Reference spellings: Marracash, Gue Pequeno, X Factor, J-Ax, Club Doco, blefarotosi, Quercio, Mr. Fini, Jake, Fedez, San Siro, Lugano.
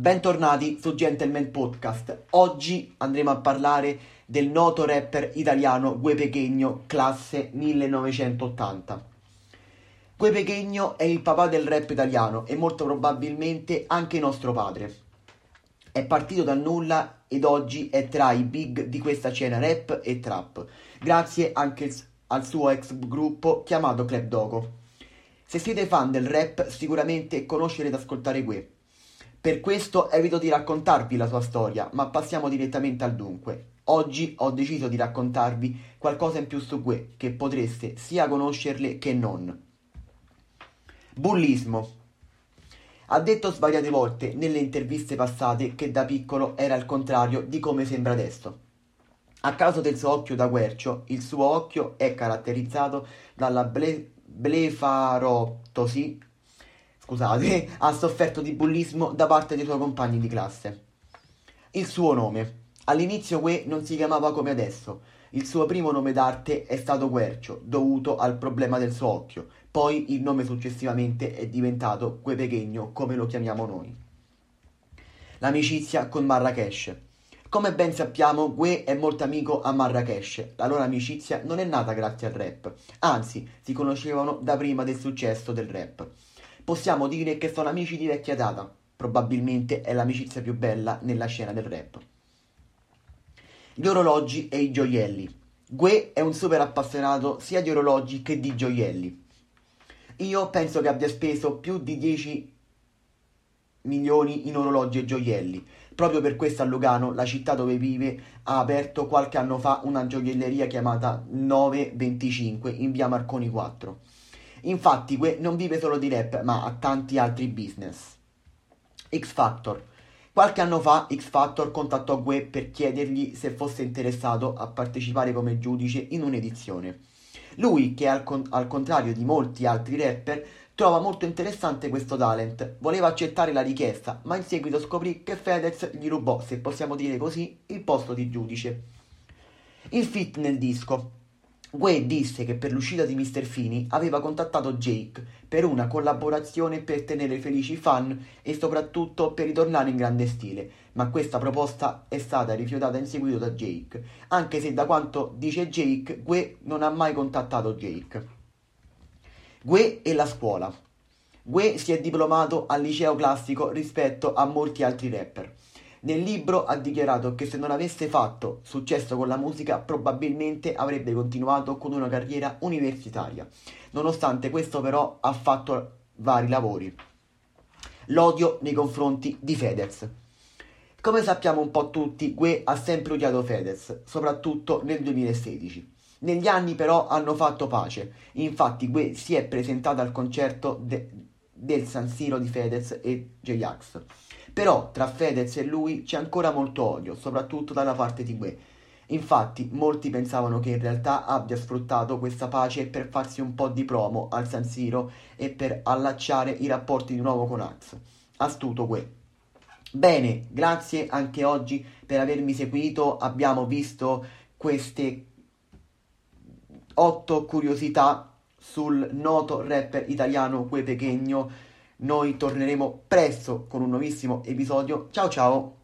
Bentornati su Gentleman Podcast. Oggi andremo a parlare del noto rapper italiano Gue Pequeno, classe 1980. Gue Pequeno è il papà del rap italiano e molto probabilmente anche nostro padre. È partito dal nulla ed oggi è tra i big di questa scena rap e trap, grazie anche al suo ex gruppo chiamato Club Doco. Se siete fan del rap sicuramente conoscerete ed ascoltare Gue. Per questo evito di raccontarvi la sua storia, ma passiamo direttamente al dunque. Oggi ho deciso di raccontarvi qualcosa in più su Gue, che potreste sia conoscerle che non. Bullismo. Ha detto svariate volte nelle interviste passate che da piccolo era il contrario di come sembra adesso. A causa del suo occhio da quercio, il suo occhio è caratterizzato dalla blefarotosi. Ha sofferto di bullismo da parte dei suoi compagni di classe. Il suo nome. All'inizio Gue non si chiamava come adesso. Il suo primo nome d'arte è stato Quercio, dovuto al problema del suo occhio. Poi il nome successivamente è diventato Gue Pequeno, come lo chiamiamo noi. L'amicizia con Marracash. Come ben sappiamo, Gue è molto amico a Marracash. La loro amicizia non è nata grazie al rap. Anzi, si conoscevano da prima del successo del rap. Possiamo dire che sono amici di vecchia data. Probabilmente è l'amicizia più bella nella scena del rap. Gli orologi e i gioielli. Gue è un super appassionato sia di orologi che di gioielli. Io penso che abbia speso più di 10 milioni in orologi e gioielli. Proprio per questo a Lugano, la città dove vive, ha aperto qualche anno fa una gioielleria chiamata 925 in via Marconi 4. Infatti Gue non vive solo di rap, ma ha tanti altri business. X Factor. Qualche anno fa X Factor contattò Gue per chiedergli se fosse interessato a partecipare come giudice in un'edizione. Lui, che al contrario di molti altri rapper, trova molto interessante questo talent. Voleva accettare la richiesta, ma in seguito scoprì che Fedez gli rubò, se possiamo dire così, il posto di giudice. Il feat nel disco. Gue disse che per l'uscita di Mr. Fini aveva contattato Jake per una collaborazione per tenere felici i fan e soprattutto per ritornare in grande stile, ma questa proposta è stata rifiutata in seguito da Jake, anche se da quanto dice Jake, Gue non ha mai contattato Jake. Gue e la scuola. Gue si è diplomato al liceo classico rispetto a molti altri rapper. Nel libro ha dichiarato che se non avesse fatto successo con la musica probabilmente avrebbe continuato con una carriera universitaria. Nonostante questo però ha fatto vari lavori. L'odio nei confronti di Fedez. Come sappiamo un po' tutti, Gue ha sempre odiato Fedez, soprattutto nel 2016. Negli anni però hanno fatto pace. Infatti Gue si è presentato al concerto del San Siro di Fedez e J-Ax. Però tra Fedez e lui c'è ancora molto odio, soprattutto dalla parte di Gue. Infatti molti pensavano che in realtà abbia sfruttato questa pace per farsi un po' di promo al San Siro e per allacciare i rapporti di nuovo con Ax. Astuto Gue. Bene, grazie anche oggi per avermi seguito. Abbiamo visto queste 8 curiosità sul noto rapper italiano Gue Pequeno. Noi torneremo presto con un nuovissimo episodio. Ciao ciao!